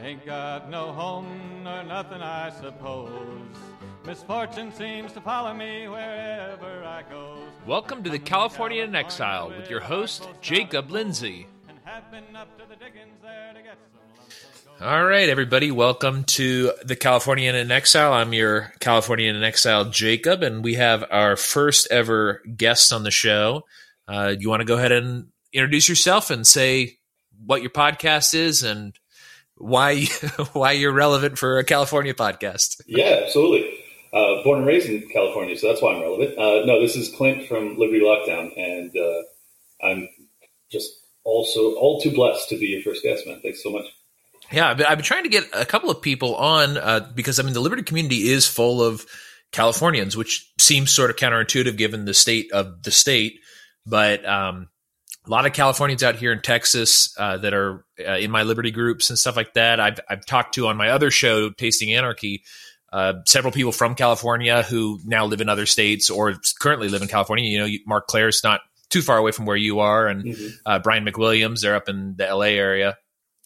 I ain't got no home nor nothing, I suppose. Misfortune seems to follow me wherever I go. Welcome to the California in Exile with your host, Jacob Lindsay. All right, everybody, welcome to the Californian in Exile. I'm your Californian in Exile, Jacob, and we have our first ever guest on the show. You want to go ahead and introduce yourself and say what your podcast is and why you're relevant for a California podcast? Yeah, absolutely. Born and raised in California, so that's why I'm relevant. No, this is Clint from Liberty Lockdown, and I'm just also all too blessed to be your first guest, man. Thanks so much. Yeah, I've been trying to get a couple of people on because, I mean, the Liberty community is full of Californians, which seems sort of counterintuitive given the state of the state. But a lot of Californians out here in Texas that are in my Liberty groups and stuff like that. I've talked to on my other show, Tasting Anarchy, several people from California who now live in other states or currently live in California. You know, Mark Claire is not too far away from where you are, and Brian McWilliams, they're up in the LA area.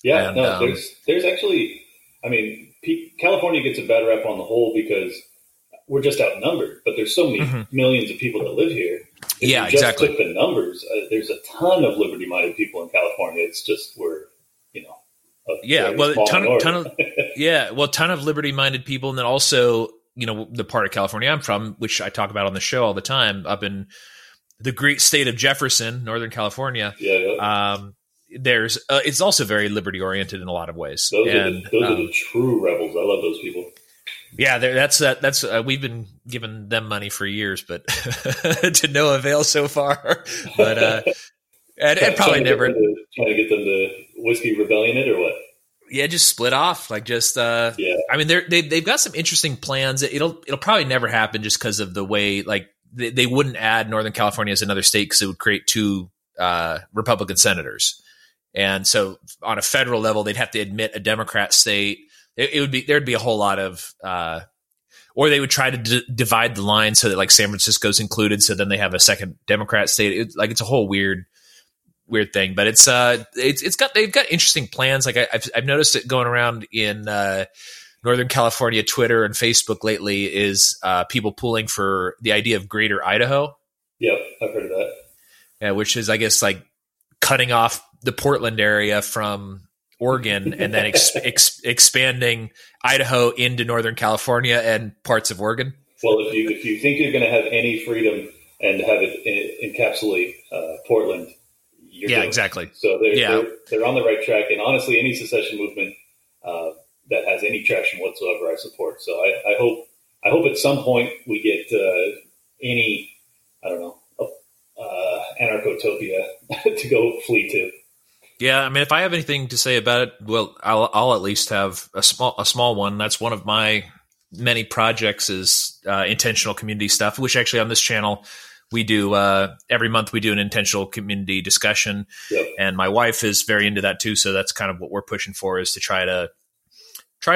Yeah, and, there's actually, I mean, California gets a bad rap on the whole because we're just outnumbered, but there's so many millions of people that live here. If yeah, you just exactly. Click the numbers. There's a ton of liberty-minded people in California. It's just we're, you know, a ton of liberty-minded people, and then also, you know, the part of California I'm from, which I talk about on the show all the time, up in the great state of Jefferson, Northern California. Yeah. There's it's also very liberty oriented in a lot of ways. Those are the true rebels. I love those people. Yeah, that's we've been giving them money for years, but to no avail so far. But and probably never trying to get them to whiskey rebellion it or what? Yeah, just split off. Like just yeah. I mean, they've got some interesting plans. It'll probably never happen just because of the way like they wouldn't add Northern California as another state because it would create two Republican senators. And so on a federal level, they'd have to admit a Democrat state. It would be, there'd be a whole lot of, or they would try to divide the line so that like San Francisco's included. So then they have a second Democrat state. It's a whole weird thing, but they've got interesting plans. Like I've noticed it going around in, Northern California, Twitter and Facebook lately is, people pooling for the idea of Greater Idaho. Yep. I've heard of that. Yeah, which is, I guess, like cutting off the Portland area from Oregon and then expanding Idaho into Northern California and parts of Oregon. Well, if you think you're going to have any freedom and have it encapsulate Portland, you're yeah, exactly. It. So they're on the right track. And honestly, any secession movement that has any traction whatsoever, I support. So I hope at some point we get any, I don't know, anarchotopia to go flee to. Yeah, I mean, if I have anything to say about it, well, I'll at least have a small one. That's one of my many projects is intentional community stuff, which actually on this channel we do every month. We do an intentional community discussion, yep. And my wife is very into that too. So that's kind of what we're pushing for is to try to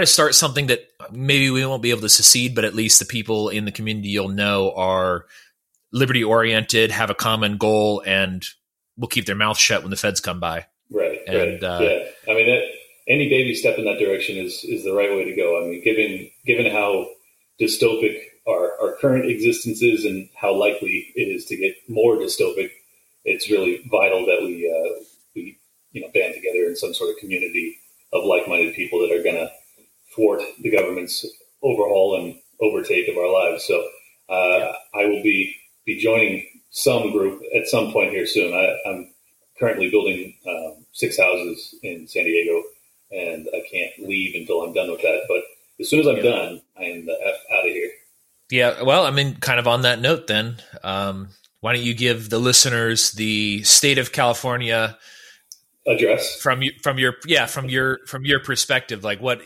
start something that maybe we won't be able to succeed, but at least the people in the community you'll know are liberty oriented, have a common goal, and will keep their mouth shut when the feds come by. Right. And, yeah. I mean, any baby step in that direction is the right way to go. I mean, given how dystopic our current existence is and how likely it is to get more dystopic, it's really vital that we band together in some sort of community of like-minded people that are going to thwart the government's overhaul and overtake of our lives. So I will be joining some group at some point here soon. I'm currently building 6 houses in San Diego, and I can't leave until I'm done with that. But as soon as I'm done, I am the F out of here. Yeah, well, I mean, kind of on that note then, why don't you give the listeners the state of California address from your perspective? Like what?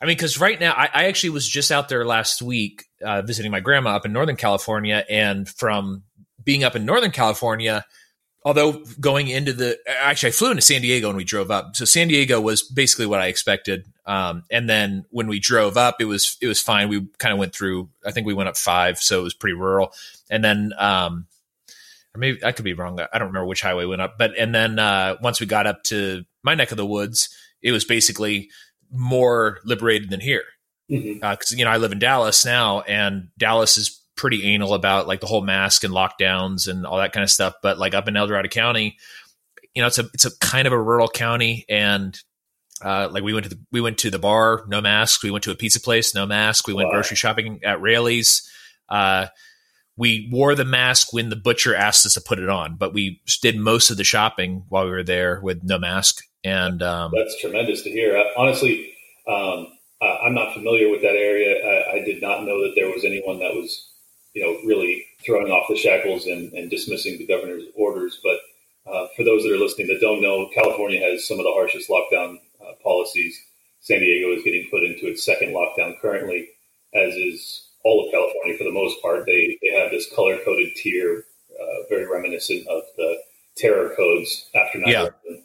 I mean, because right now, I actually was just out there last week visiting my grandma up in Northern California. And from being up in Northern California, although going into I flew into San Diego and we drove up. So San Diego was basically what I expected. And then when we drove up, it was fine. We kind of went through, I think we went up 5. So it was pretty rural. And then or maybe I could be wrong. I don't remember which highway went up. But and then once we got up to my neck of the woods, it was basically more liberated than here. Mm-hmm. 'Cause, you know, I live in Dallas now, and Dallas is pretty anal about like the whole mask and lockdowns and all that kind of stuff. But like up in El Dorado County, you know, it's a kind of a rural county, and like we went to the bar, no masks. We went to a pizza place, no mask. We went grocery shopping at Raley's. We wore the mask when the butcher asked us to put it on, but we did most of the shopping while we were there with no mask. And that's tremendous to hear. Honestly, I'm not familiar with that area. I did not know that there was anyone that was, you know, really throwing off the shackles and dismissing the governor's orders. But for those that are listening that don't know, California has some of the harshest lockdown policies. San Diego is getting put into its second lockdown currently, as is all of California for the most part. They have this color-coded tier, very reminiscent of the terror codes after 9/11. Yeah.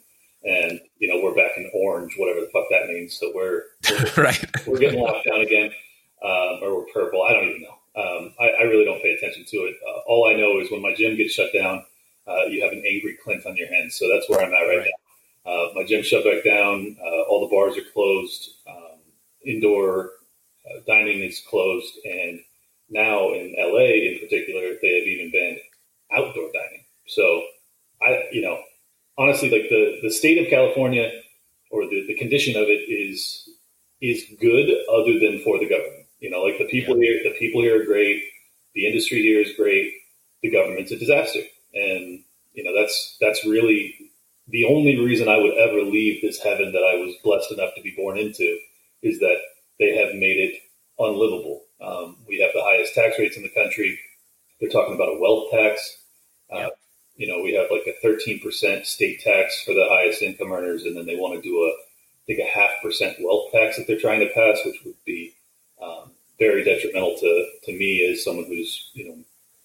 And, you know, we're back in orange, whatever the fuck that means. So we're right. We're getting locked down again, or we're purple. I don't even know. I really don't pay attention to it. All I know is when my gym gets shut down, you have an angry Clint on your hands. So that's where I'm at right now. My gym shut back down. All the bars are closed. Indoor dining is closed. And now in LA in particular, they have even banned outdoor dining. So honestly, like the state of California, or the condition of it is good other than for the government. You know, like the people here are great. The industry here is great. The government's a disaster. And, you know, that's really the only reason I would ever leave this heaven that I was blessed enough to be born into, is that they have made it unlivable. We have the highest tax rates in the country. They're talking about a wealth tax. You know, we have like a 13% state tax for the highest income earners, and then they want to do a 0.5% wealth tax that they're trying to pass, which would be very detrimental to me as someone who's, you know,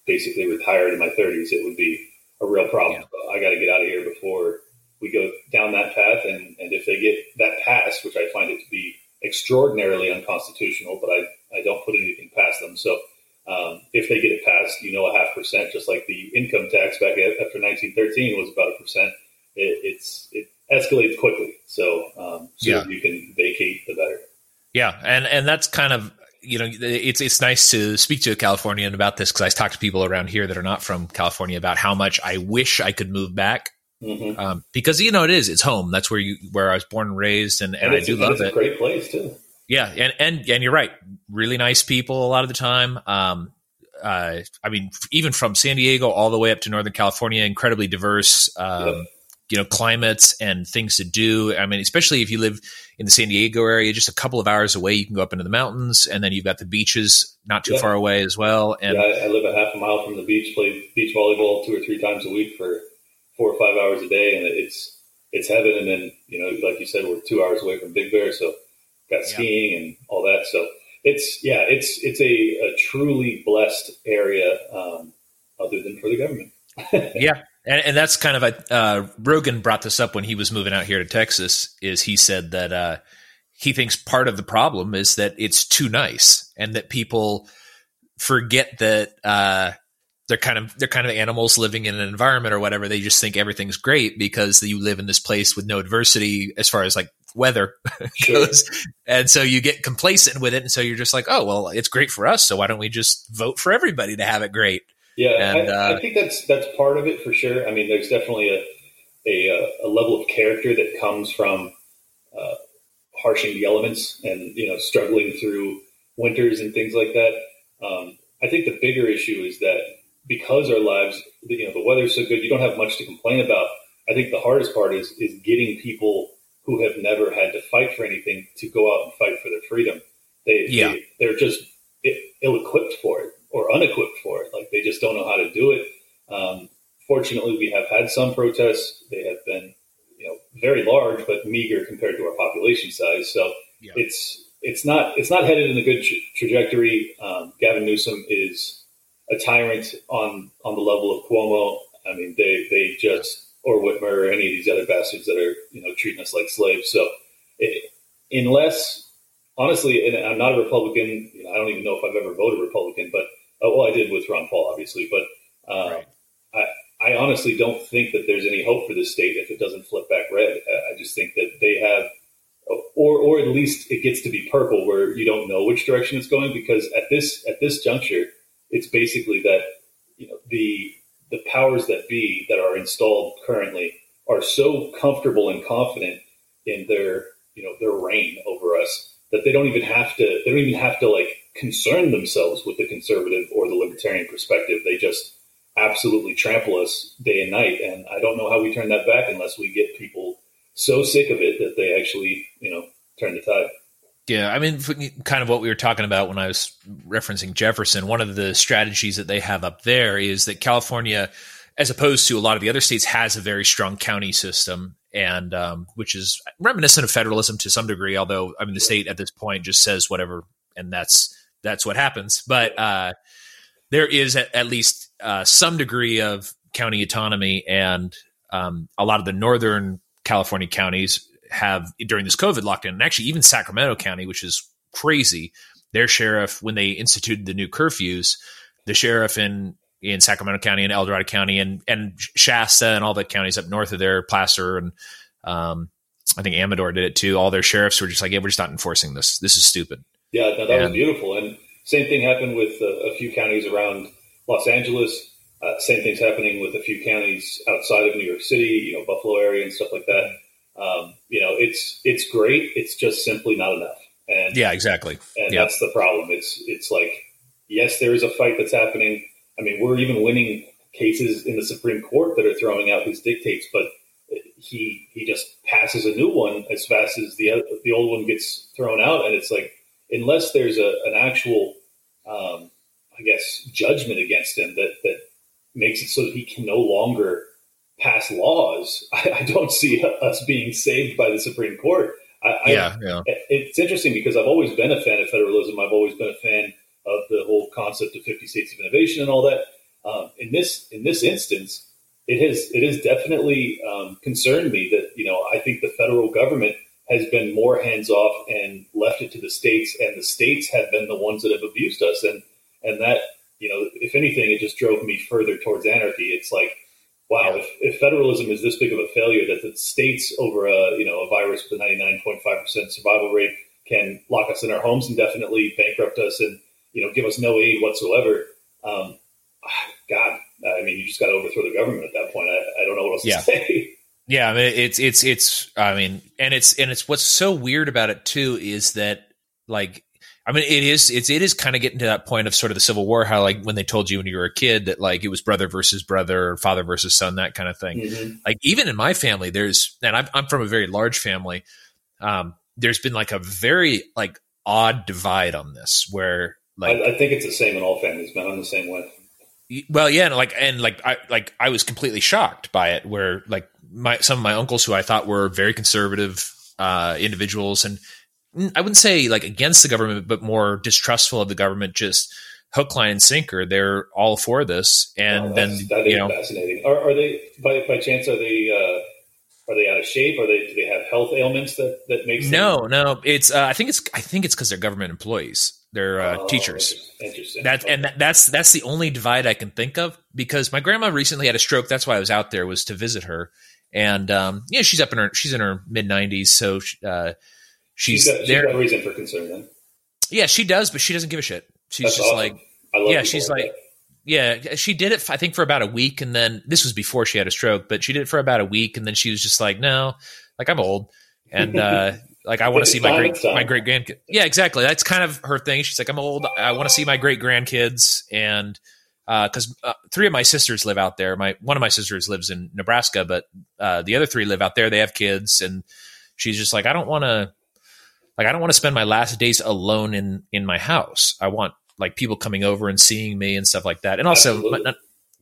basically retired in my 30s. It would be a real problem. Yeah. I got to get out of here before we go down that path. And if they get that passed, which I find it to be extraordinarily unconstitutional, but I don't put anything past them. So if they get it passed, you know, 0.5%, just like the income tax back after 1913 was about 1%, it escalates quickly. So, so you can vacate, the better. Yeah. And that's kind of, you know, it's nice to speak to a Californian about this, 'cause I talk to people around here that are not from California about how much I wish I could move back. Mm-hmm. Because, you know, it's home. That's where I was born and raised. And I do love it. It's a great place too. Yeah. And you're right. Really nice people a lot of the time. I mean, even from San Diego all the way up to Northern California, incredibly diverse, you know, climates and things to do. I mean, especially if you live in the San Diego area, just a couple of hours away, you can go up into the mountains, and then you've got the beaches not too far away as well. And I live a half a mile from the beach, play beach volleyball 2 or 3 times a week for 4 or 5 hours a day. And it's heaven. And then, you know, like you said, we're 2 hours away from Big Bear. So got skiing and all that. So it's a truly blessed area, other than for the government. Yeah. And that's kind of Rogan brought this up when he was moving out here to Texas, is he said that, he thinks part of the problem is that it's too nice, and that people forget that, they're kind of animals living in an environment or whatever. They just think everything's great because you live in this place with no adversity as far as like weather goes. Sure. And so you get complacent with it. And so you're just like, oh, well, it's great for us, so why don't we just vote for everybody to have it great? Yeah. And, I think that's part of it for sure. I mean, there's definitely a level of character that comes from, harshing the elements and, you know, struggling through winters and things like that. I think the bigger issue is that because our lives, you know, the weather's so good, you don't have much to complain about. I think the hardest part is getting people who have never had to fight for anything to go out and fight for their freedom. They're just ill-equipped for it, or unequipped for it. Like, they just don't know how to do it. Fortunately, we have had some protests. They have been, you know, very large, but meager compared to our population size. So it's not headed in a good trajectory. Gavin Newsom is a tyrant on the level of Cuomo. I mean, they just, or Whitmer, or any of these other bastards that are, you know, treating us like slaves. So unless, honestly, and I'm not a Republican, you know, I don't even know if I've ever voted Republican, but, well, I did with Ron Paul, obviously, but I honestly don't think that there's any hope for this state if it doesn't flip back red. I just think that they have or at least it gets to be purple where you don't know which direction it's going, because at this juncture, it's basically that, you know, the powers that be that are installed currently are so comfortable and confident in their, you know, their reign over us that they don't even have to like concern themselves with the conservative or the libertarian perspective. They just absolutely trample us day and night. And I don't know how we turn that back unless we get people so sick of it that they actually, you know, turn the tide. Yeah, I mean, kind of what we were talking about when I was referencing Jefferson, one of the strategies that they have up there is that California, as opposed to a lot of the other states, has a very strong county system, and which is reminiscent of federalism to some degree, although, I mean, the state at this point just says whatever, and that's what happens. But there is at least some degree of county autonomy, and a lot of the northern California counties have during this COVID lockdown, and actually even Sacramento County, which is crazy, their sheriff, when they instituted the new curfews, the sheriff in Sacramento County and El Dorado County and Shasta and all the counties up north of there, Placer and I think Amador did it too. All their sheriffs were just like, yeah, we're just not enforcing this. This is stupid. Yeah, no, that was beautiful. And same thing happened with a few counties around Los Angeles. Same thing's happening with a few counties outside of New York City, you know, Buffalo area and stuff like that. You know, it's great. It's just simply not enough. And yeah, exactly. And yeah, that's the problem. It's like, yes, there is a fight that's happening. I mean, we're even winning cases in the Supreme Court that are throwing out his dictates, but he just passes a new one as fast as the old one gets thrown out. And it's like, unless there's an actual, I guess, judgment against him that makes it so that he can no longer pass laws, I don't see us being saved by the Supreme Court. It's interesting because I've always been a fan of federalism. I've always been a fan of the whole concept of 50 states of innovation and all that. In this instance, it has definitely concerned me that, you know, I think the federal government has been more hands off and left it to the states, and the states have been the ones that have abused us. And that, you know, if anything, it just drove me further towards anarchy. It's like, wow, yeah, if federalism is this big of a failure that the states over a virus with a 99.5% survival rate can lock us in our homes indefinitely, bankrupt us, and, you know, give us no aid whatsoever. God, I mean, you just got to overthrow the government at that point. I don't know what else to say. Yeah, I mean, it's what's so weird about it too is that, like, I mean, it is kind of getting to that point of sort of the Civil War, how, like, when they told you when you were a kid that, like, it was brother versus brother or father versus son, that kind of thing. Mm-hmm. Like, even in my family, and I'm from a very large family. There's been, like, a very, like, odd divide on this where, like, I think it's the same in all families, man. I'm the same way. Well, yeah. And I was completely shocked by it where, like, some of my uncles who I thought were very conservative, individuals, and I wouldn't say, like, against the government, but more distrustful of the government, just hook, line, and sinker. They're all for this. And then fascinating. Are they by chance? Are they out of shape? Do they have health ailments that makes them? No. It's I think it's because they're government employees. They're teachers. Interesting. That's the only divide I can think of, because my grandma recently had a stroke. That's why I was out there, was to visit her. And yeah, she's in her mid 90s, so. She's got a reason for concern, then. Yeah, she does, but she doesn't give a shit. She did it, I think, for about a week. And then this was before she had a stroke, but she did it for about a week. And then she was just like, no, like, I'm old. And like, I want to see my great grandkids. Yeah, exactly. That's kind of her thing. She's like, I'm old. I want to see my great grandkids. And because three of my sisters live out there. One of my sisters lives in Nebraska, but the other three live out there. They have kids. And she's just like, I don't want to spend my last days alone in my house. I want, like, people coming over and seeing me and stuff like that. And also,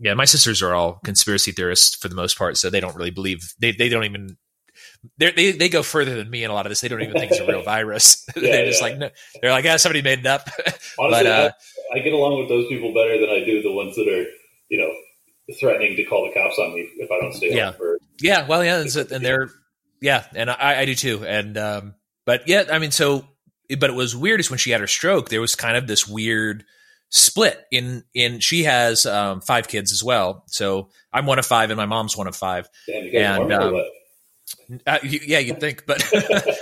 my sisters are all conspiracy theorists for the most part, so they don't really believe. They don't even they go further than me in a lot of this. They don't even think it's a real virus. No, they're like, yeah, somebody made it up. Honestly, but, I get along with those people better than I do the ones that are, you know, threatening to call the cops on me if I don't stay home. And I do too, and. But yeah, I mean, but it was weird is when she had her stroke, there was kind of this weird split in she has 5 kids as well. So I'm one of 5 and my mom's one of 5. Damn, you guys and, Yeah, you'd think, but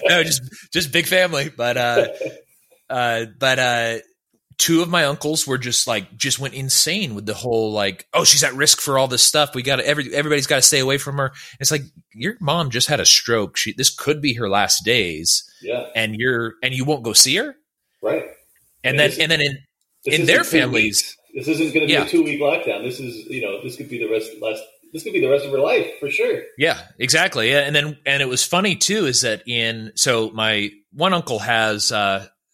no, just big family. But two of my uncles were just went insane with the whole oh, she's at risk for all this stuff. We got to everybody's got to stay away from her. And it's like, your mom just had a stroke. This could be her last days. Yeah, and you won't go see her, right? And then in their families, this isn't going to be a 2-week lockdown. This is this could be the last. This could be the rest of her life for sure. Yeah, exactly. And it was funny too, is that my one uncle has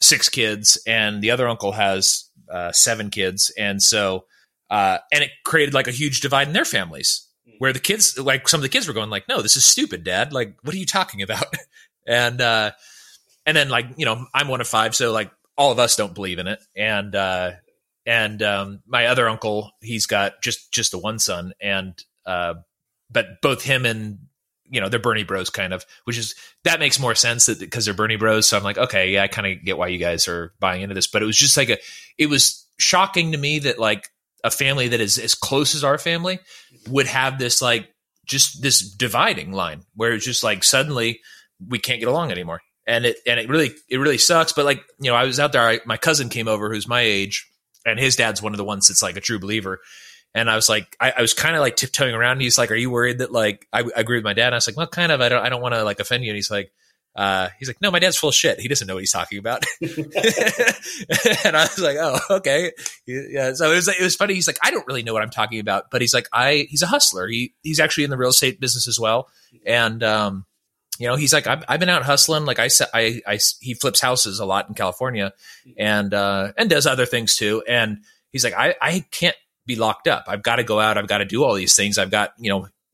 6 kids and the other uncle has 7 kids. And so, and it created a huge divide in their families where the kids, some of the kids were going no, this is stupid, Dad. What are you talking about? And then I'm one of 5. So all of us don't believe in it. And my other uncle, he's got just the one son but both him and, they're Bernie bros kind of, that makes more sense because they're Bernie bros. So I'm okay, yeah, I kind of get why you guys are buying into this, but it was just it was shocking to me that a family that is as close as our family would have this, just this dividing line where it's just suddenly we can't get along anymore. And it really sucks. But I was out there, my cousin came over who's my age and his dad's one of the ones that's a true believer. And I was I was kind of tiptoeing around. And he's are you worried that I agree with my dad? And I was well, kind of. I don't want to offend you. And he's he's no, my dad's full of shit. He doesn't know what he's talking about. And I was oh, okay, yeah. So it was funny. He's I don't really know what I'm talking about, but he's he's a hustler. He's actually in the real estate business as well. And he's I've been out hustling. He flips houses a lot in California, and does other things too. And he's I can't be locked up. I've got to go out. I've got to do all these things. I've got,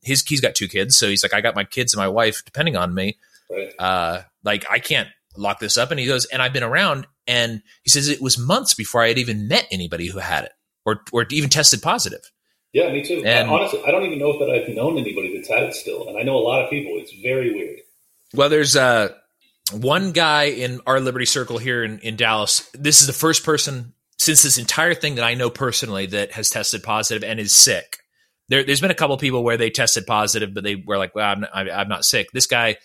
he's got 2 kids. So he's I got my kids and my wife depending on me. Right. I can't lock this up. And he goes, and I've been around, and he says it was months before I had even met anybody who had it or even tested positive. Yeah, me too. And honestly, I don't even know that I've known anybody that's had it still. And I know a lot of people. It's very weird. Well, there's one guy in our Liberty Circle here in Dallas. This is the first person since this entire thing that I know personally that has tested positive and is sick. There's been a couple of people where they tested positive, but they were well, I'm not sick. This guy,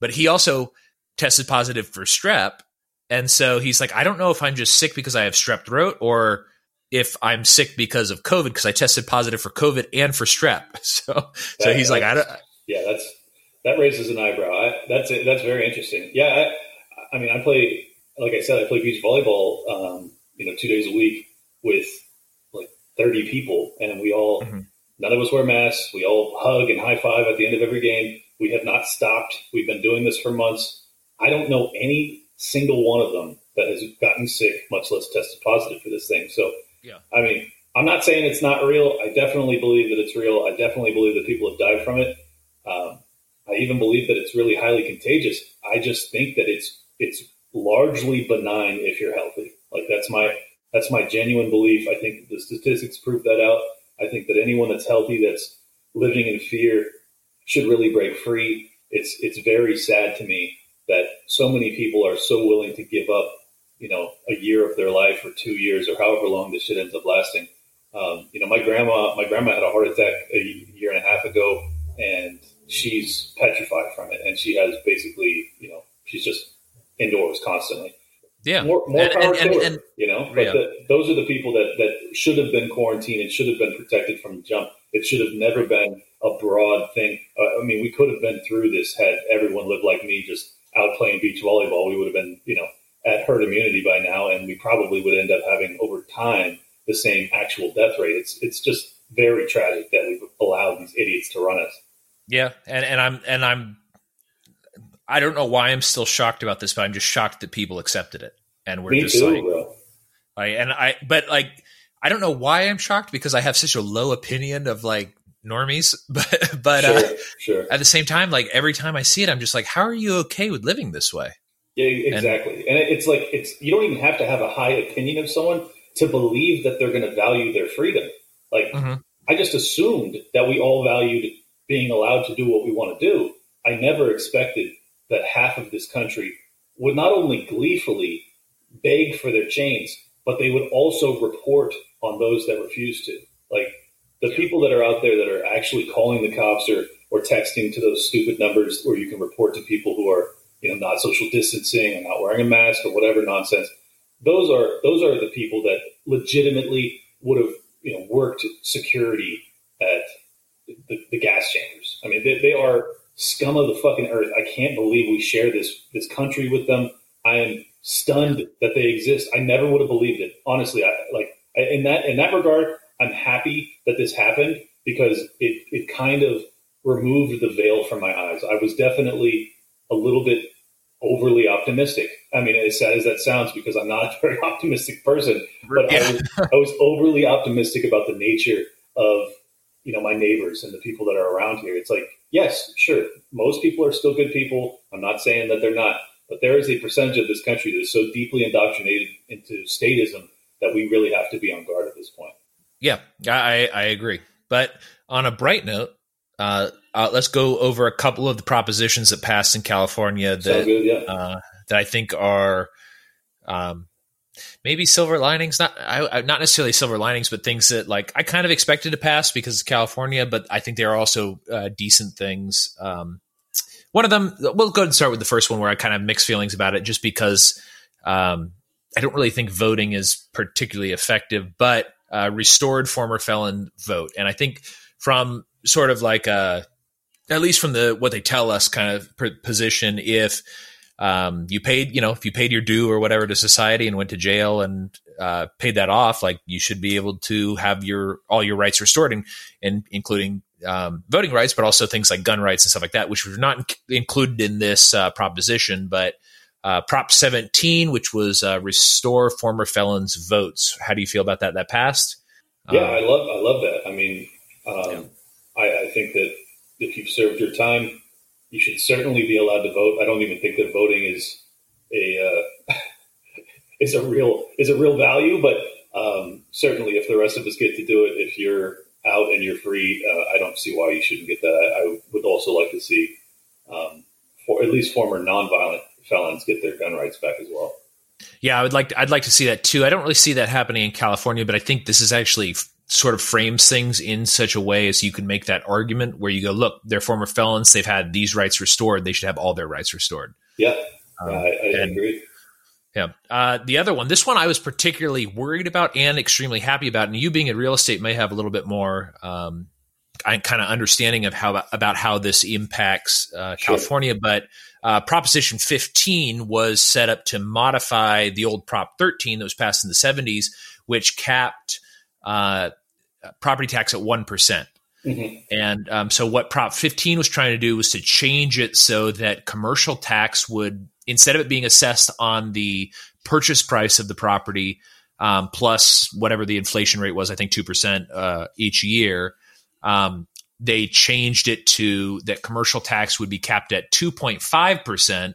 but he also tested positive for strep. And so he's I don't know if I'm just sick because I have strep throat or if I'm sick because of COVID, because I tested positive for COVID and for strep. So he's I don't. Yeah, that raises an eyebrow. That's very interesting. Yeah. I mean, I play beach volleyball, 2 days a week with 30 people, and we all, none of us wear masks. We all hug and high five at the end of every game. We have not stopped. We've been doing this for months. I don't know any single one of them that has gotten sick, much less tested positive for this thing. So, yeah, I mean, I'm not saying it's not real. I definitely believe that it's real. I definitely believe that people have died from it. I even believe that it's really highly contagious. I just think that it's largely benign if you're healthy. That's my genuine belief. I think the statistics prove that out. I think that anyone that's healthy, that's living in fear, should really break free. It's very sad to me that so many people are so willing to give up, a year of their life or 2 years or however long this shit ends up lasting. My grandma had a heart attack a year and a half ago, and she's petrified from it. And she has basically, she's just indoors constantly. Yeah, more power to her, But yeah. Those are the people that should have been quarantined and should have been protected from the jump. It should have never been a broad thing. We could have been through this had everyone lived like me, just out playing beach volleyball. We would have been, at herd immunity by now, and we probably would end up having over time the same actual death rate. It's just very tragic that we've allowed these idiots to run us. Yeah, I don't know why I'm still shocked about this, but I'm just shocked that people accepted it. And we're I don't know why I'm shocked because I have such a low opinion of normies, but sure. At the same time, every time I see it, I'm just how are you okay with living this way? Yeah, exactly. And it's you don't even have to have a high opinion of someone to believe that they're going to value their freedom. I just assumed that we all valued being allowed to do what we want to do. I never expected that half of this country would not only gleefully beg for their chains, but they would also report on those that refuse to. The people that are out there that are actually calling the cops or or texting to those stupid numbers where you can report to people who are, not social distancing or not wearing a mask or whatever nonsense. Those are the people that legitimately would have, worked security at the gas chambers. I mean, they are scum of the fucking earth. I can't believe we share this country with them. I am stunned that they exist. I never would have believed it. Honestly, in that regard, I'm happy that this happened because it kind of removed the veil from my eyes. I was definitely a little bit overly optimistic. I mean, as sad as that sounds, because I'm not a very optimistic person, but I was overly optimistic about the nature of, my neighbors and the people that are around here. It's like, yes, sure, most people are still good people. I'm not saying that they're not, but there is a percentage of this country that is so deeply indoctrinated into statism that we really have to be on guard at this point. Yeah, I agree. But on a bright note, let's go over a couple of the propositions that passed in California that I think are maybe silver linings, not necessarily silver linings, but things that I kind of expected to pass because it's California, but I think they are also decent things. One of them, we'll go ahead and start with the first one where I kind of mixed feelings about it just because I don't really think voting is particularly effective, but restored former felon vote. And I think from sort of at least from what they tell us kind of position, if you paid your due or whatever to society and went to jail and paid that off, you should be able to have all your rights restored and including voting rights, but also things like gun rights and stuff like that, which were not included in this proposition. But Prop 17, which was restore former felons' votes. How do you feel about that? That passed. Yeah, I love that. I mean, I think that if you've served your time, you should certainly be allowed to vote. I don't even think that voting is a real value, but certainly if the rest of us get to do it, if you're out and you're free, I don't see why you shouldn't get that. I would also like to see for at least former nonviolent felons get their gun rights back as well. Yeah, I'd like to see that too. I don't really see that happening in California, but I think this is actually sort of frames things in such a way as you can make that argument where you go, look, they're former felons. They've had these rights restored. They should have all their rights restored. Yeah, I agree. Yeah. The other one, this one I was particularly worried about and extremely happy about, and you being in real estate may have a little bit more kind of understanding of how this impacts California, sure. But Proposition 15 was set up to modify the old Prop 13 that was passed in the 70s, which capped property tax at 1%. Mm-hmm. And so what Prop 15 was trying to do was to change it so that commercial tax would, instead of it being assessed on the purchase price of the property plus whatever the inflation rate was, I think 2% each year, they changed it to that commercial tax would be capped at 2.5%,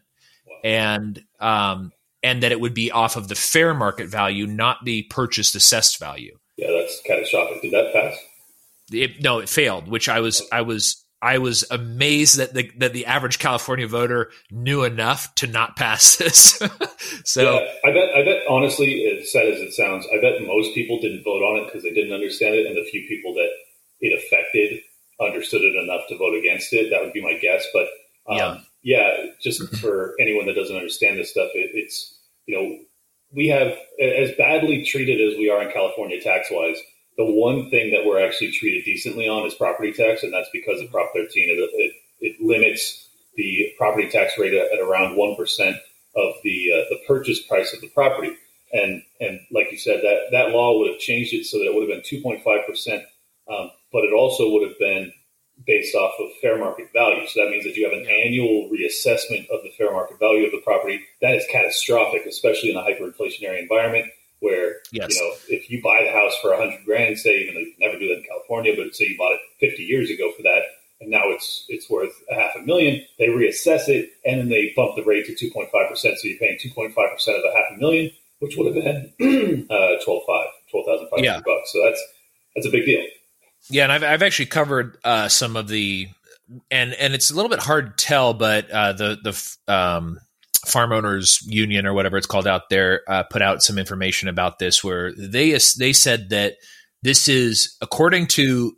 and that it would be off of the fair market value, not the purchased assessed value. Yeah, that's catastrophic. Did that pass? No, it failed. Which I was amazed that the average California voter knew enough to not pass this. So yeah, I bet honestly, as sad as it sounds, I bet most people didn't vote on it because they didn't understand it, and the few people that it affected understood it enough to vote against it. That would be my guess. But just for anyone that doesn't understand this stuff, it's. We have, as badly treated as we are in California tax-wise, the one thing that we're actually treated decently on is property tax, and that's because of Prop 13. It limits the property tax rate at around 1% of the purchase price of the property. And like you said, that law would have changed it so that it would have been 2.5%, but it also would have been based off of fair market value. So that means that you have an annual reassessment of the fair market value of the property. That is catastrophic, especially in a hyperinflationary environment where, if you buy the house for $100,000, say, even though you never do that in California, but say you bought it 50 years ago for that, and now it's worth $500,000, they reassess it, and then they bump the rate to 2.5%. So you're paying 2.5% of $500,000, which would have been $12,500 bucks. So that's a big deal. Yeah, and I've actually covered some of the, and it's a little bit hard to tell, but the Farm Owners Union or whatever it's called out there put out some information about this, where they said that this is, according to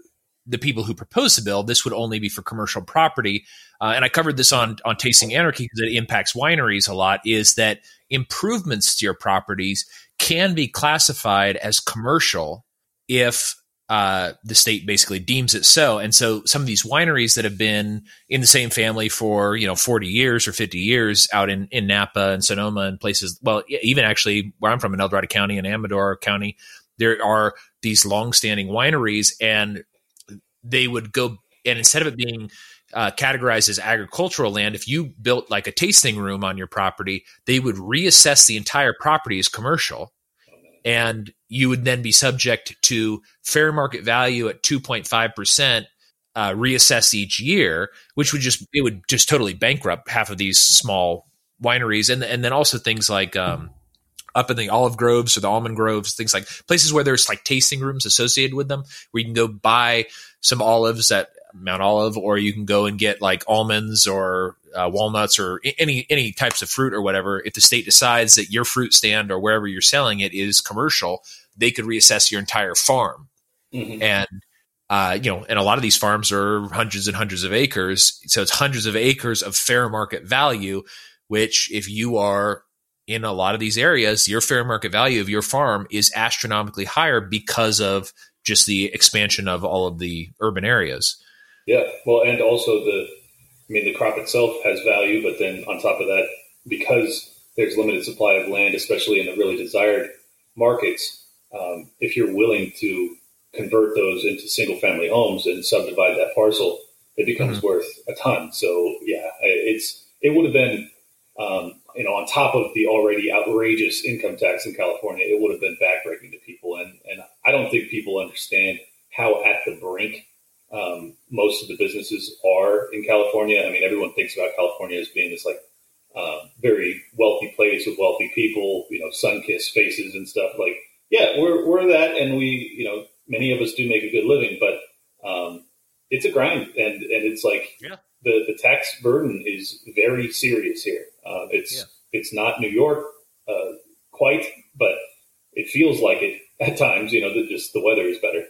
the people who proposed the bill, this would only be for commercial property. And I covered this on Tasting Anarchy because it impacts wineries a lot, is that improvements to your properties can be classified as commercial if the state basically deems it so. And so some of these wineries that have been in the same family for, 40 years or 50 years out in Napa and Sonoma and places, well, even actually where I'm from in El Dorado County and Amador County, there are these longstanding wineries, and they would go, and instead of it being categorized as agricultural land, if you built like a tasting room on your property, they would reassess the entire property as commercial, and you would then be subject to fair market value at 2.5% reassessed each year, which would just, it would just totally bankrupt half of these small wineries. And then also things like up in the olive groves or the almond groves, things like places where there's like tasting rooms associated with them, where you can go buy some olives at Mount Olive, or you can go and get like almonds or walnuts or any types of fruit or whatever. If the state decides that your fruit stand or wherever you're selling it is commercial, they could reassess your entire farm. Mm-hmm. And a lot of these farms are hundreds and hundreds of acres. So it's hundreds of acres of fair market value, which if you are in a lot of these areas, your fair market value of your farm is astronomically higher because of just the expansion of all of the urban areas. Yeah. Well, and also the crop itself has value, but then on top of that, because there's limited supply of land, especially in the really desired markets, if you're willing to convert those into single family homes and subdivide that parcel, it becomes mm-hmm. worth a ton. So yeah, it would have been, on top of the already outrageous income tax in California, it would have been backbreaking to people. And I don't think people understand how at the brink most of the businesses are in California. I mean, everyone thinks about California as being this like very wealthy place with wealthy people, sun-kissed faces and stuff. Like, yeah, we're that, and we, many of us do make a good living, but it's a grind, and it's like yeah. the tax burden is very serious here. It's not New York quite, but it feels like it at times. Just the weather is better.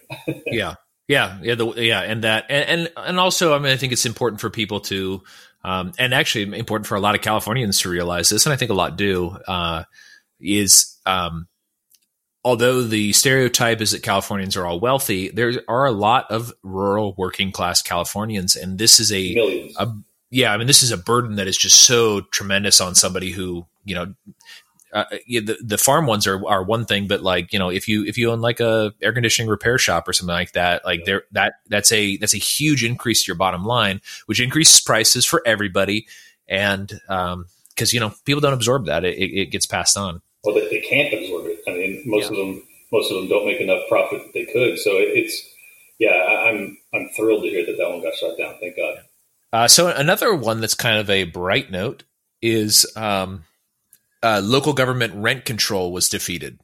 Yeah. And also, I think it's important for people to, and actually important for a lot of Californians to realize this, and I think a lot do, is although the stereotype is that Californians are all wealthy, there are a lot of rural working class Californians, and this is this is a burden that is just so tremendous on somebody who, the farm ones are one thing, but if you own like a air conditioning repair shop or something like that, that's a huge increase to your bottom line, which increases prices for everybody. And, cause people don't absorb that. It gets passed on. Well, they can't absorb it. I mean, most of them don't make enough profit that they could. So I'm thrilled to hear that one got shut down. Thank God. Yeah. So another one that's kind of a bright note is, local government rent control was defeated.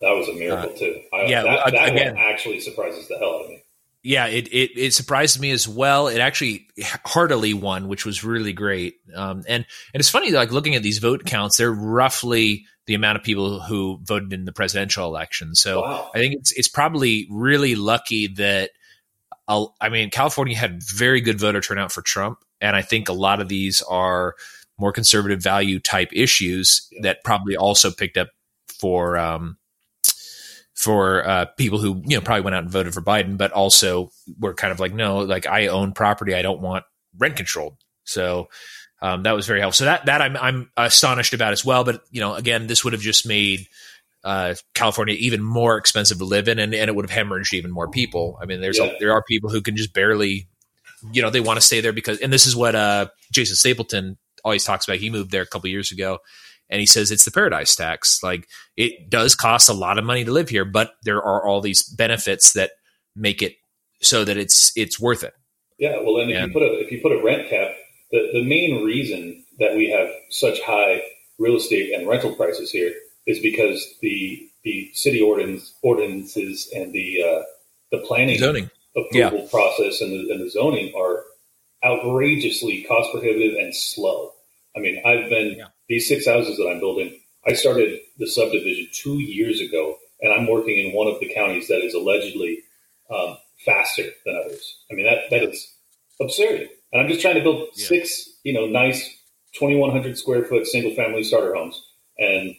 That was a miracle too. That actually surprises the hell out of me. Yeah, it surprised me as well. It actually heartily won, which was really great. And it's funny, like looking at these vote counts, they're roughly the amount of people who voted in the presidential election. So wow. I think it's probably really lucky that California had very good voter turnout for Trump, and I think a lot of these are more conservative value type issues that probably also picked up for people who, probably went out and voted for Biden, but also were kind of like, no, like I own property. I don't want rent controlled. So that was very helpful. So that I'm astonished about as well. But, again, this would have just made California even more expensive to live in, and it would have hemorrhaged even more people. I mean, there are people who can just barely, they want to stay there because, and this is what Jason Stapleton always talks about. He moved there a couple years ago, and he says it's the paradise tax. Like, it does cost a lot of money to live here, but there are all these benefits that make it so that it's worth it. Yeah, well, and if you put a rent cap, the main reason that we have such high real estate and rental prices here is because the city ordinances and the planning zoning approval process and the zoning are outrageously cost prohibitive and slow. I mean, I've been these 6 houses that I'm building, I started the subdivision 2 years ago, and I'm working in one of the counties that is allegedly faster than others. I mean, that is absurd. And I'm just trying to build six, nice 2,100 square foot single family starter homes. And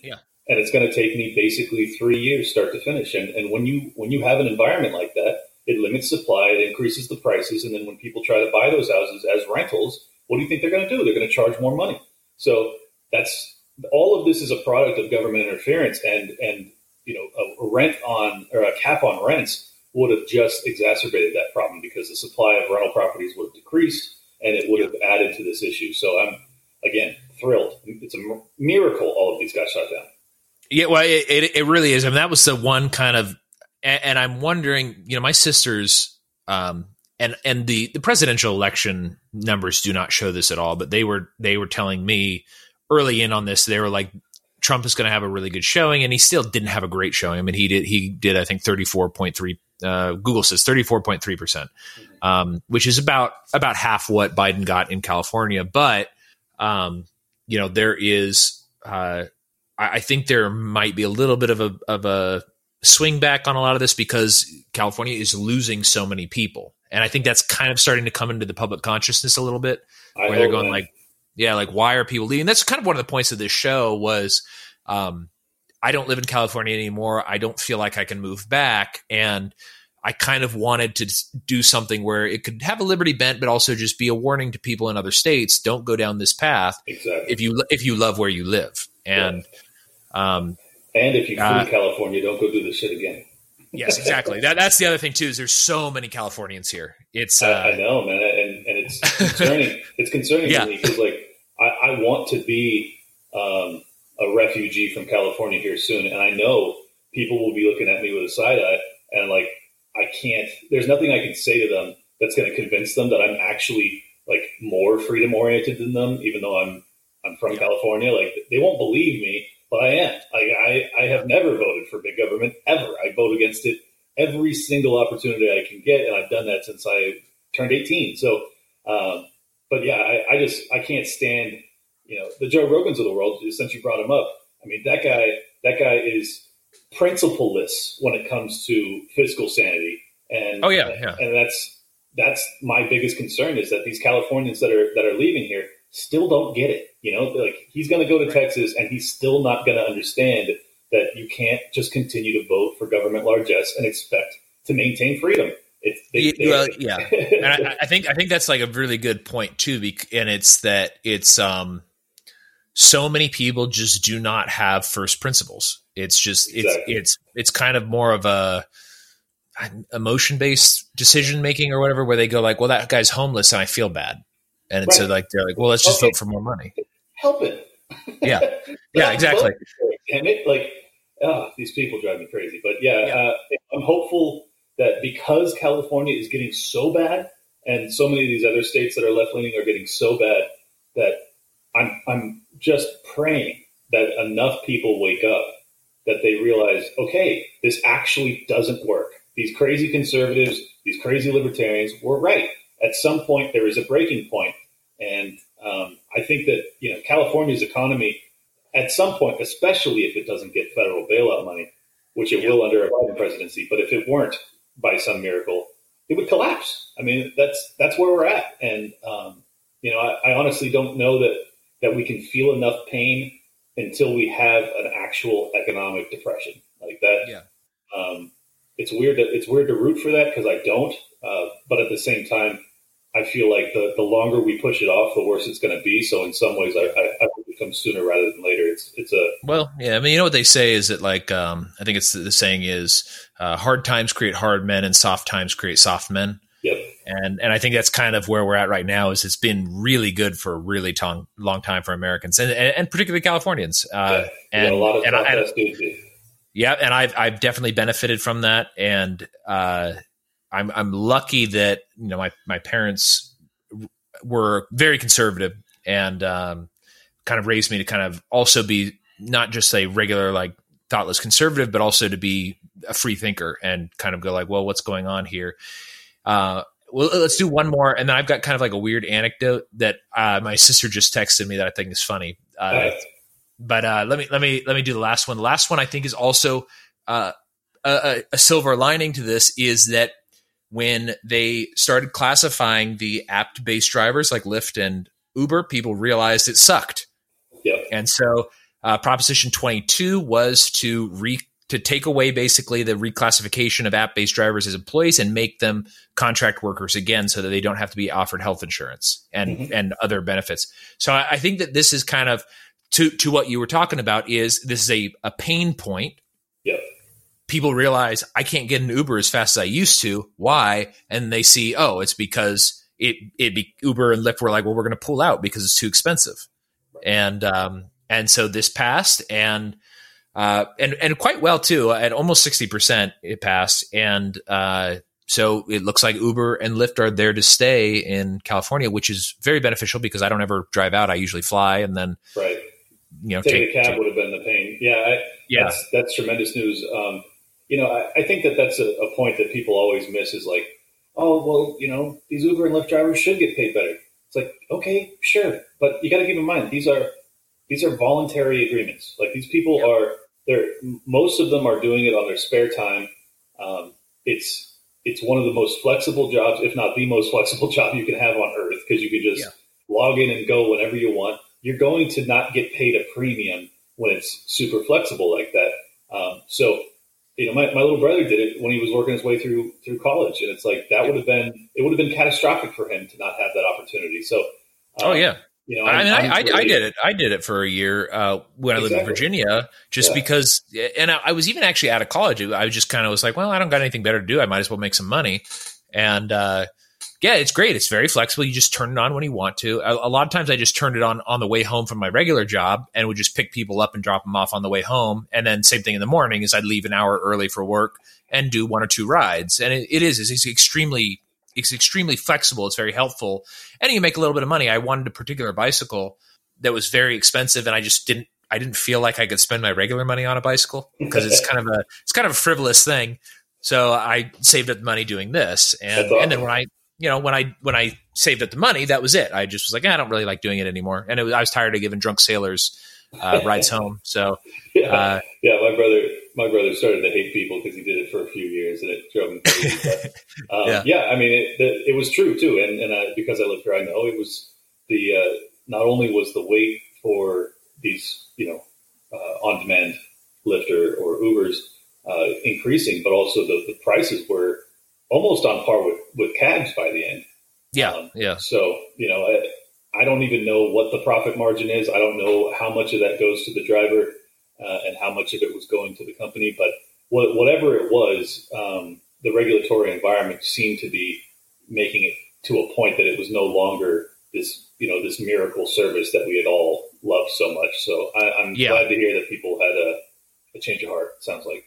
it's going to take me basically 3 years start to finish. And when you have an environment like that, it limits supply, it increases the prices. And then when people try to buy those houses as rentals, what do you think they're going to do? They're going to charge more money. So that's all of this is a product of government interference and a rent on or a cap on rents would have just exacerbated that problem because the supply of rental properties would have decreased and it would have added to this issue. So I'm, again, thrilled. It's a miracle all of these guys shut down. Yeah, well, it really is. I mean, that was the one kind of, and I'm wondering, my sister's, and the presidential election numbers do not show this at all, but they were telling me early in on this, they were like, Trump is going to have a really good showing, and he still didn't have a great showing. I mean, he did, I think 34.3, Google says 34.3%, which is about half what Biden got in California. But, there is, I think there might be a little bit of a swing back on a lot of this because California is losing so many people. And I think that's kind of starting to come into the public consciousness a little bit where they're going why are people leaving? That's kind of one of the points of this show was, I don't live in California anymore. I don't feel like I can move back. And I kind of wanted to do something where it could have a liberty bent, but also just be a warning to people in other states. Don't go down this path. Exactly. If you love where you live and if you flee California, don't go do this shit again. Yes, exactly. That's the other thing too, is there's so many Californians here. It's I know, man. And it's concerning. It's concerning to me because I want to be a refugee from California here soon. And I know people will be looking at me with a side eye and I can't, there's nothing I can say to them that's going to convince them that I'm actually more freedom oriented than them, even though I'm from California. They won't believe me, but I am. I have never voted for big government ever. I vote against it every single opportunity I can get. And I've done that since I turned 18. So, I can't stand, the Joe Rogans of the world, since you brought him up. I mean, that guy is principleless when it comes to fiscal sanity. And, and that's my biggest concern is that these Californians that are leaving here still don't get it. He's going to go to Texas and he's still not going to understand that you can't just continue to vote for government largesse and expect to maintain freedom. And I think that's a really good point too. And it's that it's, so many people just do not have first principles. It's just, it's kind of more of a emotion-based decision-making or whatever, where they go well, that guy's homeless and I feel bad. And so they're well, let's just vote for more money. Help it. Yeah. Yeah, exactly. And it these people drive me crazy, but I'm hopeful that because California is getting so bad and so many of these other states that are left-leaning are getting so bad that I'm just praying that enough people wake up that they realize, okay, this actually doesn't work. These crazy conservatives, these crazy libertarians were right. At some point, there is a breaking point. And I think that California's economy, at some point, especially if it doesn't get federal bailout money, which it will under a Biden presidency, but if it weren't by some miracle, it would collapse. I mean, that's where we're at. And, I honestly don't know that we can feel enough pain until we have an actual economic depression like that. Yeah. It's weird to root for that because I don't. But at the same time, I feel like the longer we push it off, the worse it's going to be. So in some ways, I hope it comes sooner rather than later. I mean, what they say is that I think it's the saying is hard times create hard men and soft times create soft men. Yep. And I think that's kind of where we're at right now is it's been really good for a really long time for Americans and particularly Californians. And a lot of and I've definitely benefited from that. And, I'm lucky that, my parents were very conservative and kind of raised me to kind of also be not just a regular, thoughtless conservative, but also to be a free thinker and kind of go what's going on here? Well, let's do one more. And then I've got kind of a weird anecdote that my sister just texted me that I think is funny. But let me do the last one. The last one I think is also a silver lining to this is that when they started classifying the app-based drivers like Lyft and Uber, people realized it sucked. Yep. And so Proposition 22 was to take away basically the reclassification of app-based drivers as employees and make them contract workers again so that they don't have to be offered health insurance and other benefits. So I think that this is kind of to what you were talking about is this is a pain point. Yep. People realize I can't get an Uber as fast as I used to. Why? And they see, oh, it's because Uber and Lyft were like, well, we're going to pull out because it's too expensive. Right. And so this passed and quite well too, at almost 60% it passed. And so it looks like Uber and Lyft are there to stay in California, which is very beneficial because I don't ever drive out. I usually fly and then, right. You know, taking a cab would have been the pain. Yeah. That's tremendous news. I think that's a point that people always miss is like, oh, well, you know, these Uber and Lyft drivers should get paid better. It's like, okay, sure. But you got to keep in mind, these are voluntary agreements. Like these people most of them are doing it on their spare time. It's one of the most flexible jobs, if not the most flexible job you can have on earth. Cause you can just log in and go whenever you want. You're going to not get paid a premium when it's super flexible like that. So, you know, my little brother did it when he was working his way through college. And it's like, that would have been catastrophic for him to not have that opportunity. So, You know, I did it for a year when I lived in Virginia, just because, and I was even actually out of college. I just kind of was like, well, I don't got anything better to do. I might as well make some money. And it's great. It's very flexible. You just turn it on when you want to. A lot of times I just turned it on the way home from my regular job and would just pick people up and drop them off on the way home. And then same thing in the morning is I'd leave an hour early for work and do one or two rides. And it's extremely flexible. It's very helpful. And you make a little bit of money. I wanted a particular bicycle that was very expensive. And I just didn't feel like I could spend my regular money on a bicycle because it's kind of a frivolous thing. So I saved up the money doing this. And then when I saved up the money, that was it. I just was like, I don't really like doing it anymore. And I was tired of giving drunk sailors rides home. So my brother started to hate people because he did it for a few years and it drove him crazy. But, I mean, it was true too. And because I lived here, I know it was not only was the wait for these, on-demand Lyft or Ubers increasing, but also the prices were almost on par with cabs by the end. Yeah. So, I don't even know what the profit margin is. I don't know how much of that goes to the driver. And how much of it was going to the company. But whatever it was, the regulatory environment seemed to be making it to a point that it was no longer this, this miracle service that we had all loved so much. So I'm glad to hear that people had a change of heart, it sounds like.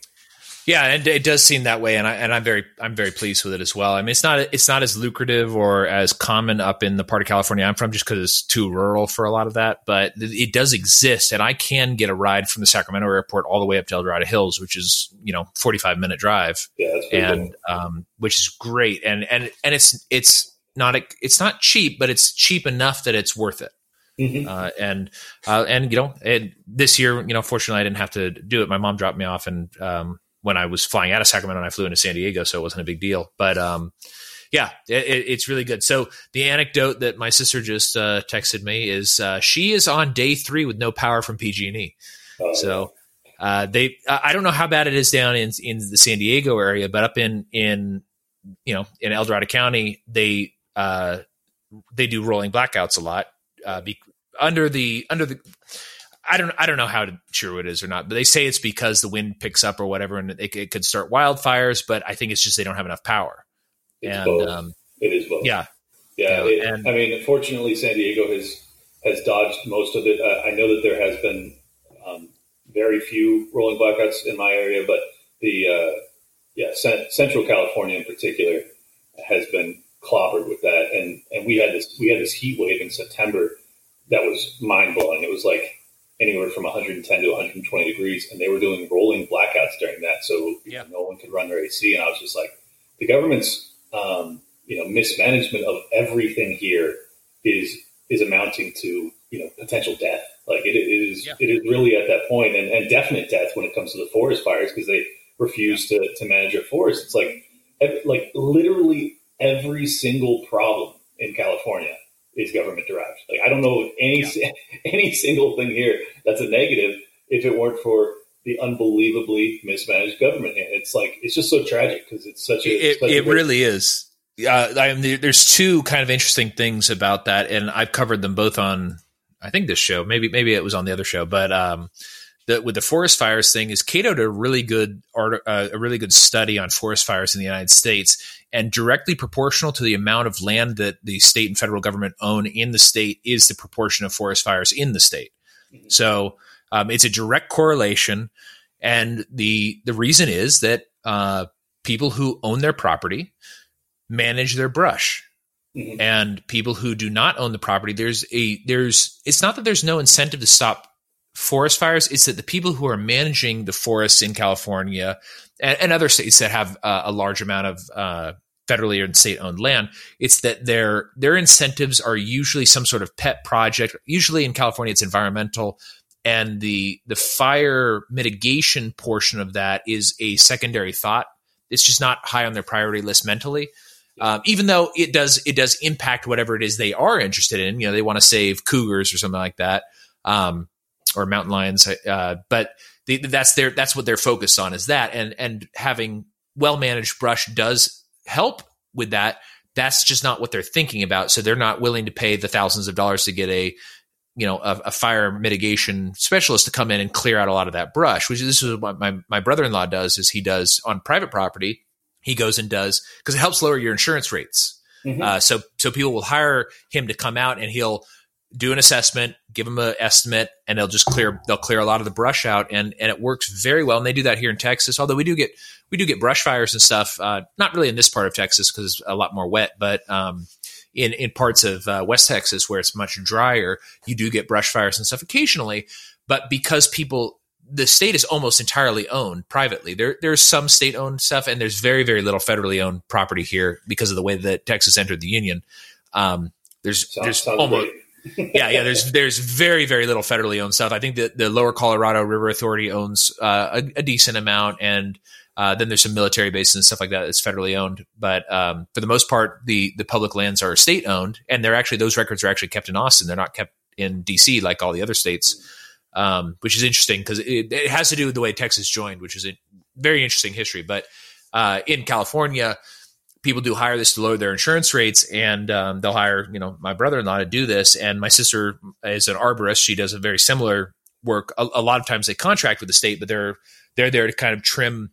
Yeah, and it does seem that way, and I'm very pleased with it as well. I mean, it's not as lucrative or as common up in the part of California I'm from, just because it's too rural for a lot of that. But it does exist, and I can get a ride from the Sacramento airport all the way up to El Dorado Hills, which is 45-minute drive. Yeah, that's pretty good. Which is great, and it's not cheap, but it's cheap enough that it's worth it. Mm-hmm. And this year, fortunately, I didn't have to do it. My mom dropped me off, and when I was flying out of Sacramento and I flew into San Diego, so it wasn't a big deal. But it's really good. So the anecdote that my sister just texted me is she is on day 3 with no power from PG&E. So I don't know how bad it is down in the San Diego area, but up in El Dorado County, they do rolling blackouts a lot under the I don't know how true it is or not, but they say it's because the wind picks up or whatever, and it could start wildfires. But I think it's just they don't have enough power. It is both. Yeah. Fortunately, San Diego has dodged most of it. I know that there has been very few rolling blackouts in my area, but the Central California in particular has been clobbered with that. And we had this heat wave in September that was mind blowing. It was like anywhere from 110 to 120 degrees. And they were doing rolling blackouts during that. So no one could run their AC. And I was just like, the government's, mismanagement of everything here is amounting to, potential death. Like it is really at that point and definite death when it comes to the forest fires, because they refuse to manage their forests. It's like, like literally every single problem in California is government derived. Like, I don't know any single thing here that's a negative if it weren't for the unbelievably mismanaged government. And it's like, it's just so tragic because it's such a, it really is. There's two kind of interesting things about that. And I've covered them both on, I think this show, maybe it was on the other show, but with the forest fires thing is Cato did a really good study on forest fires in the United States, and directly proportional to the amount of land that the state and federal government own in the state is the proportion of forest fires in the state. Mm-hmm. So it's a direct correlation. And the reason is that people who own their property manage their brush. Mm-hmm. And people who do not own the property, it's not that there's no incentive to stop forest fires. It's that the people who are managing the forests in California and other states that have a large amount of federally or state-owned land, it's that their incentives are usually some sort of pet project. Usually in California, it's environmental, and the fire mitigation portion of that is a secondary thought. It's just not high on their priority list mentally. Even though it does impact whatever it is they are interested in. You know, they want to save cougars or something like that, or mountain lions. But that's what they're focused on is that. And having well-managed brush does help with that. That's just not what they're thinking about. So they're not willing to pay the thousands of dollars to get a fire mitigation specialist to come in and clear out a lot of that brush, which this is what my brother-in-law does, is he does on private property. He goes and does, because it helps lower your insurance rates. Mm-hmm. So people will hire him to come out, and he'll do an assessment, give them an estimate, and they'll clear a lot of the brush out, and it works very well. And they do that here in Texas, although we do get brush fires and stuff. Not really in this part of Texas because it's a lot more wet, but in parts of West Texas where it's much drier, you do get brush fires and stuff occasionally. But because the state is almost entirely owned privately. There's some state-owned stuff, and there's very, very little federally owned property here because of the way that Texas entered the union. There's very, very little federally owned stuff. I think that the Lower Colorado River Authority owns a decent amount, and then there's some military bases and stuff like that that's federally owned. But for the most part, the public lands are state-owned, and those records are actually kept in Austin. They're not kept in D.C. like all the other states. Which is interesting because it has to do with the way Texas joined, which is a very interesting history. But in California, people do hire this to lower their insurance rates, and they'll hire my brother-in-law to do this. And my sister is an arborist. She does a very similar work. A lot of times they contract with the state, but they're there to kind of trim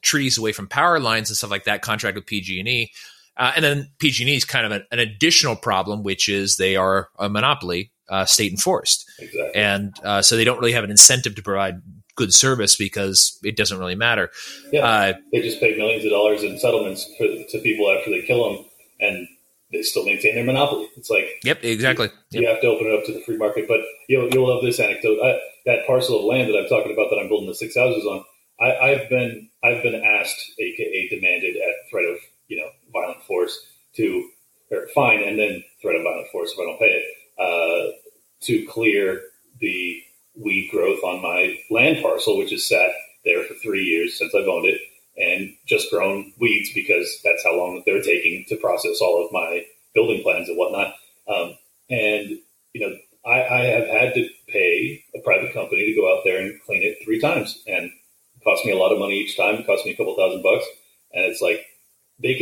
trees away from power lines and stuff like that, contract with PG&E. And then PG&E is kind of an additional problem, which is they are a monopoly. State enforced. Exactly. And so they don't really have an incentive to provide good service because it doesn't really matter. Yeah. They just pay millions of dollars in settlements to people after they kill them, and they still maintain their monopoly. It's like, yep, exactly. You have to open it up to the free market. But you'll love this anecdote. That parcel of land that I'm talking about that I'm building the 6 houses on, I've been asked, aka demanded, at threat of violent force to fine, and then threat of violent force if I don't pay it, to clear the weed growth on my land parcel, which has sat there for 3 years since I've owned it and just grown weeds because that's how long they're taking to process all of my building plans and whatnot. I have had to pay a private company to go out there and clean it 3 times, and it cost me a lot of money each time. It cost me a couple $1,000 bucks. And it's like, They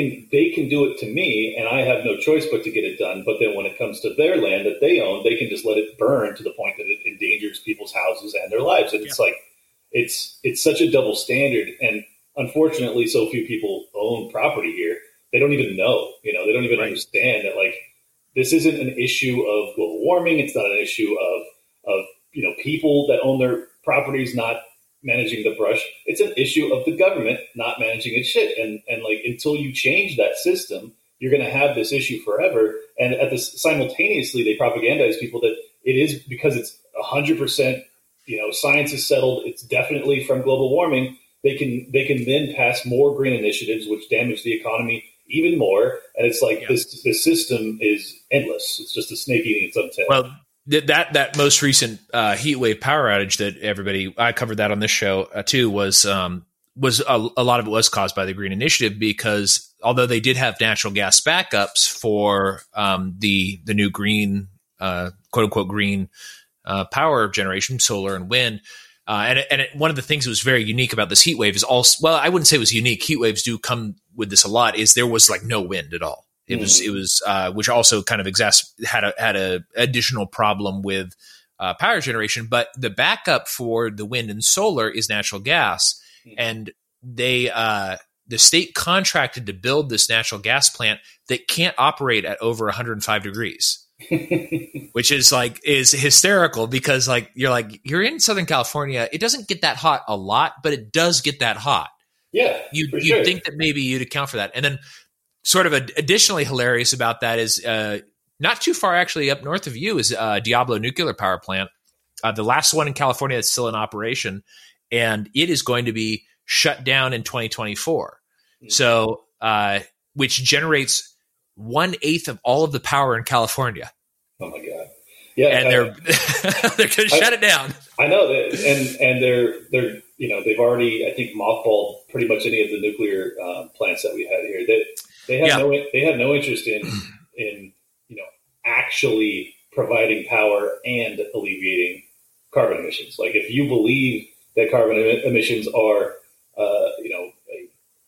can do it to me, and I have no choice but to get it done. But then when it comes to their land that they own, they can just let it burn to the point that it endangers people's houses and their lives. And it's like, it's such a double standard. And unfortunately, so few people own property here. They don't even know, they don't even understand that, like, this isn't an issue of global warming. It's not an issue of people that own their properties not managing the brush. It's an issue of the government not managing its shit. And like, until you change that system, you're going to have this issue forever. And simultaneously, they propagandize people that it is because it's 100%, science is settled. It's definitely from global warming. They can then pass more green initiatives, which damage the economy even more. And it's like, this system is endless. It's just a snake eating its own tail. Well, that most recent heat wave power outage that I covered that on this show too, was was a lot of it was caused by the Green Initiative, because although they did have natural gas backups for the new green, quote unquote green power generation, solar and wind. And one of the things that was very unique about this heat wave is also, well, I wouldn't say it was unique. Heat waves do come with this a lot, is there was like no wind at all. It was, which also kind of had a additional problem with power generation, but the backup for the wind and solar is natural gas. Mm-hmm. And they, the state contracted to build this natural gas plant that can't operate at over 105 degrees. Which is hysterical, because you're in Southern California. It doesn't get that hot a lot, but it does get that hot. Yeah. You'd think that maybe you'd account for that. And then sort of additionally hilarious about that is not too far actually up north of you is Diablo Nuclear Power Plant, the last one in California that's still in operation. And it is going to be shut down in 2024. Mm-hmm. So which generates 1/8 of all of the power in California. Oh my God! Yeah, and they're going to shut it down. I know that, and they're they've already, I think, mothballed pretty much any of the nuclear plants that we had here. They have no interest in actually providing power and alleviating carbon emissions. Like, if you believe that carbon emissions are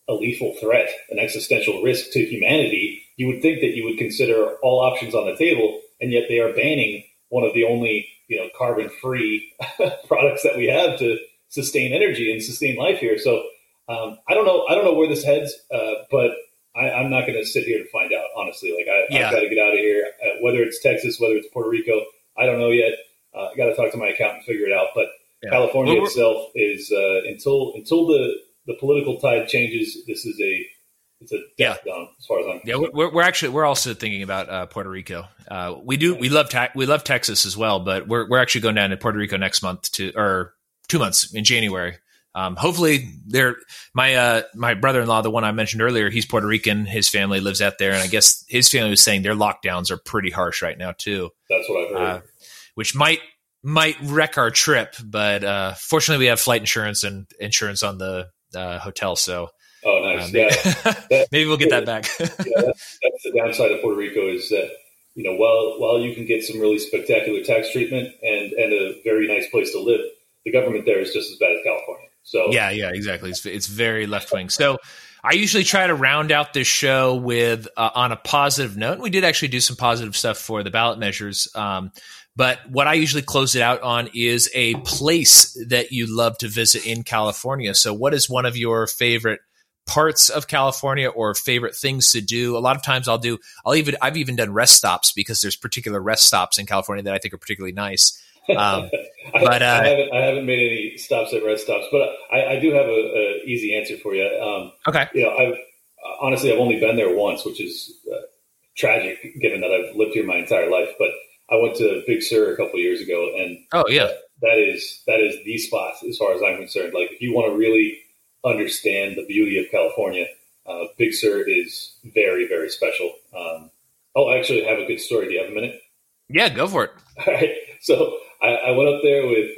a lethal threat, an existential risk to humanity, you would think that you would consider all options on the table, and yet they are banning one of the only, carbon-free products that we have to sustain energy and sustain life here. So I don't know where this heads, but I'm not going to sit here and find out, honestly. I've got to get out of here, whether it's Texas, whether it's Puerto Rico. I don't know yet. I got to talk to my accountant and figure it out. But California itself is until the political tide changes, this is a It's a death zone, as far as I'm concerned. Yeah, we're also thinking about Puerto Rico. We love Texas as well, but we're actually going down to Puerto Rico next month or 2 months in January. Hopefully, my brother-in-law, the one I mentioned earlier, he's Puerto Rican. His family lives out there, and I guess his family was saying their lockdowns are pretty harsh right now too. That's what I've heard. Which might wreck our trip, but fortunately, we have flight insurance and insurance on the hotel, so. Oh, nice. Maybe we'll get that back. That's the downside of Puerto Rico is that, while you can get some really spectacular tax treatment and a very nice place to live, the government there is just as bad as California. So yeah, exactly. It's very left wing. So I usually try to round out this show with on a positive note. We did actually do some positive stuff for the ballot measures. But what I usually close it out on is a place that you love to visit in California. So what is one of your favorite parts of California or favorite things to do? A lot of times I've even done rest stops, because there's particular rest stops in California that I think are particularly nice. I haven't made any stops at rest stops, but I do have a easy answer for you. Okay. I've only been there once, which is tragic given that I've lived here my entire life, but I went to Big Sur a couple years ago, and that is the spot as far as I'm concerned. Like, if you want to really understand the beauty of California, Big Sur is very, very special. I actually have a good story. Do you have a minute? Yeah, go for it. All right. So I went up there with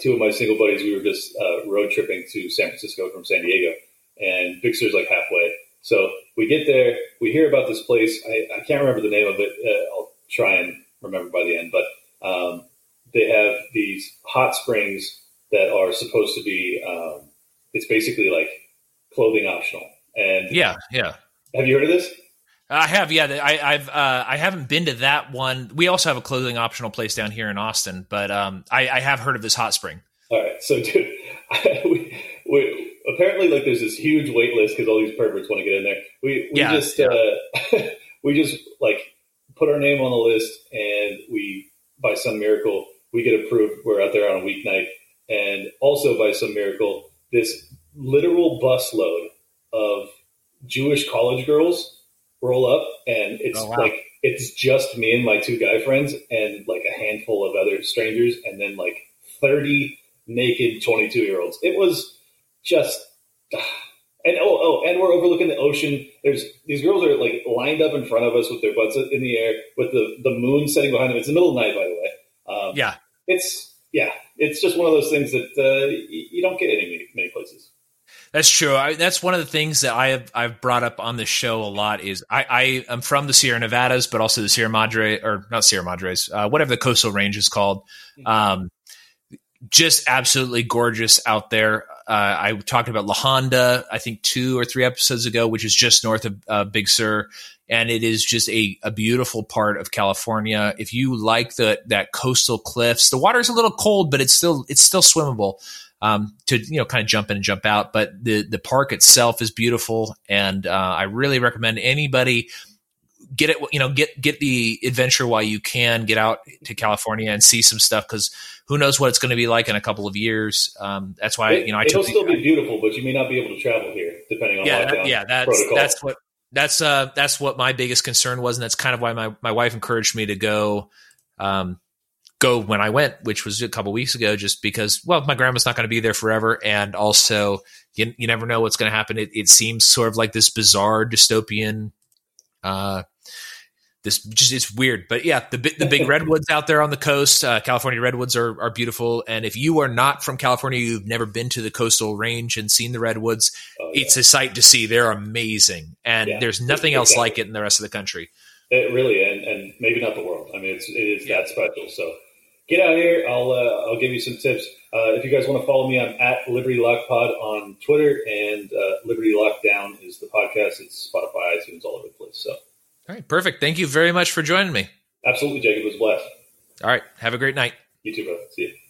two of my single buddies. We were just road tripping to San Francisco from San Diego, and Big Sur's like halfway. So we get there. We hear about this place. I can't remember the name of it. I'll try and remember by the end. But they have these hot springs that are supposed to be it's basically like clothing optional. And yeah. Have you heard of this? I have. Yeah, I haven't been to that one. We also have a clothing optional place down here in Austin, but I have heard of this hot spring. All right, so dude, we apparently there's this huge wait list because all these perverts want to get in there. We just put our name on the list, and we, by some miracle, we get approved. We're out there on a weeknight, and also by some miracle, this literal busload of Jewish college girls roll up, and it's it's just me and my two guy friends and a handful of other strangers, and then 30 naked 22-year-olds. It was just, and and we're overlooking the ocean. There's these girls are lined up in front of us with their butts in the air, with the moon setting behind them. It's the middle of the night, by the way. It's just one of those things that you don't get in many places. That's true. That's one of the things that I've brought up on the show a lot is I'm from the Sierra Nevadas, but also the Sierra Madre, or not Sierra Madres, whatever the coastal range is called. Just absolutely gorgeous out there. I talked about La Honda, I think 2 or 3 episodes ago, which is just north of Big Sur. And it is just a beautiful part of California. If you like that coastal cliffs, the water is a little cold, but it's still swimmable. To kind of jump in and jump out, but the park itself is beautiful, and I really recommend anybody get it. Get the adventure while you can. Get out to California and see some stuff, because who knows what it's going to be like in a couple of years. That's why it'll still be beautiful, but you may not be able to travel here depending on lockdown protocol. That's what my biggest concern was, and that's kind of why my wife encouraged me to go. Go when I went, which was a couple of weeks ago, just because, well, my grandma's not going to be there forever. And also you never know what's going to happen. It seems sort of like this bizarre dystopian, it's weird, but yeah, the big redwoods out there on the coast, California redwoods are beautiful. And if you are not from California, you've never been to the coastal range and seen the redwoods, it's a sight to see. They're amazing. And there's nothing else like it in the rest of the country. It really, and maybe not the world. I mean, it is that special. So, get out here. I'll give you some tips. If you guys want to follow me, I'm at Liberty Lock Pod on Twitter, and Liberty Lockdown is the podcast. It's Spotify, iTunes, all over the place. So, all right, perfect. Thank you very much for joining me. Absolutely, Jacob. It was a blast. All right, have a great night. You too, bro. See you.